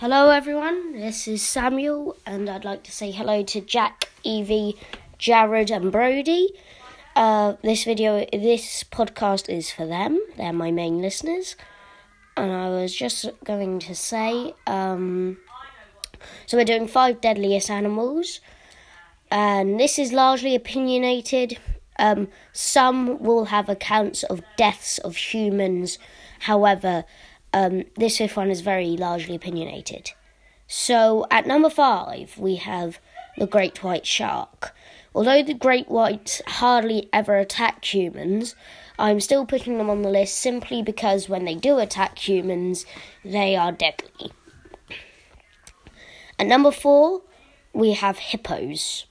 Hello everyone, this is Samuel, and I'd like to say hello to Jack, Evie, Jared and Brody. This podcast is for them. They're my main listeners. And I was just going to say, so we're doing 5 deadliest animals. And this is largely opinionated. Some will have accounts of deaths of humans. However, this 5th one is very largely opinionated. So at number 5, we have the great white shark. Although the great whites hardly ever attack humans, I'm still putting them on the list simply because when they do attack humans, they are deadly. At number 4, we have hippos.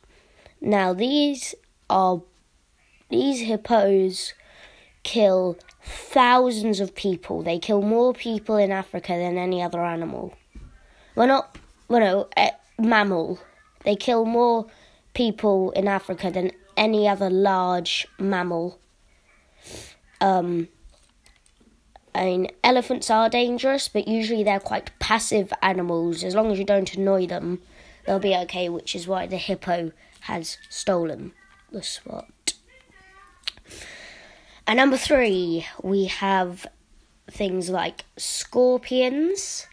Now these hippos kill thousands of people. They kill more people in Africa than any other animal. Mammal. They kill more people in Africa than any other large mammal. Elephants are dangerous, but usually they're quite passive animals. As long as you don't annoy them, they'll be okay, which is why the hippo has stolen the spot. At number 3, we have things like scorpions.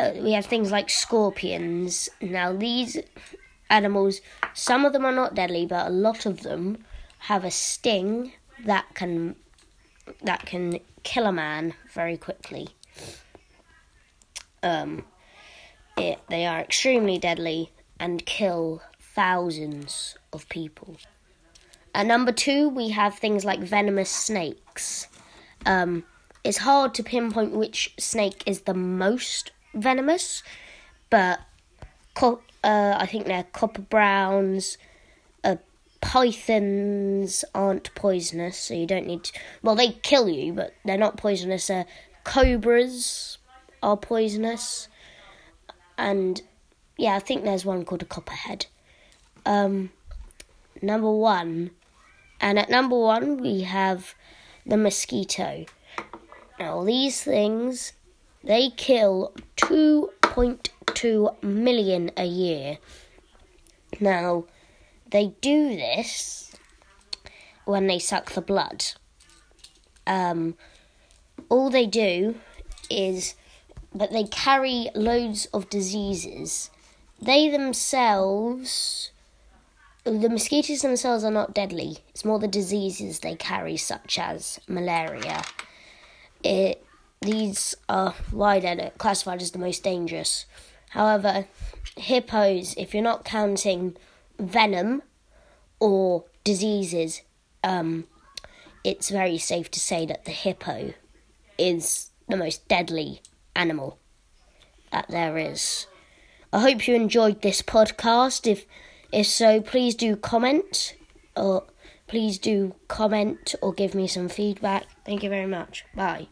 Now, these animals, some of them are not deadly, but a lot of them have a sting that can kill a man very quickly. They are extremely deadly and kill thousands of people. At number 2, we have things like venomous snakes. It's hard to pinpoint which snake is the most venomous, but I think they're copper browns. Pythons aren't poisonous, so you don't need to... Well, they kill you, but they're not poisonous. Cobras are poisonous. And, yeah, I think there's one called a copperhead. Number 1. And at number 1, we have the mosquito. Now, these things, they kill 2.2 million a year. Now, they do this when they suck the blood. All they do is... But they carry loads of diseases. The mosquitoes themselves are not deadly. It's more the diseases they carry, such as malaria. These are why they're classified as the most dangerous. However, hippos, if you're not counting venom or diseases, it's very safe to say that the hippo is the most deadly animal that there is. I hope you enjoyed this podcast. If so, please do comment or give me some feedback. Thank you very much. Bye.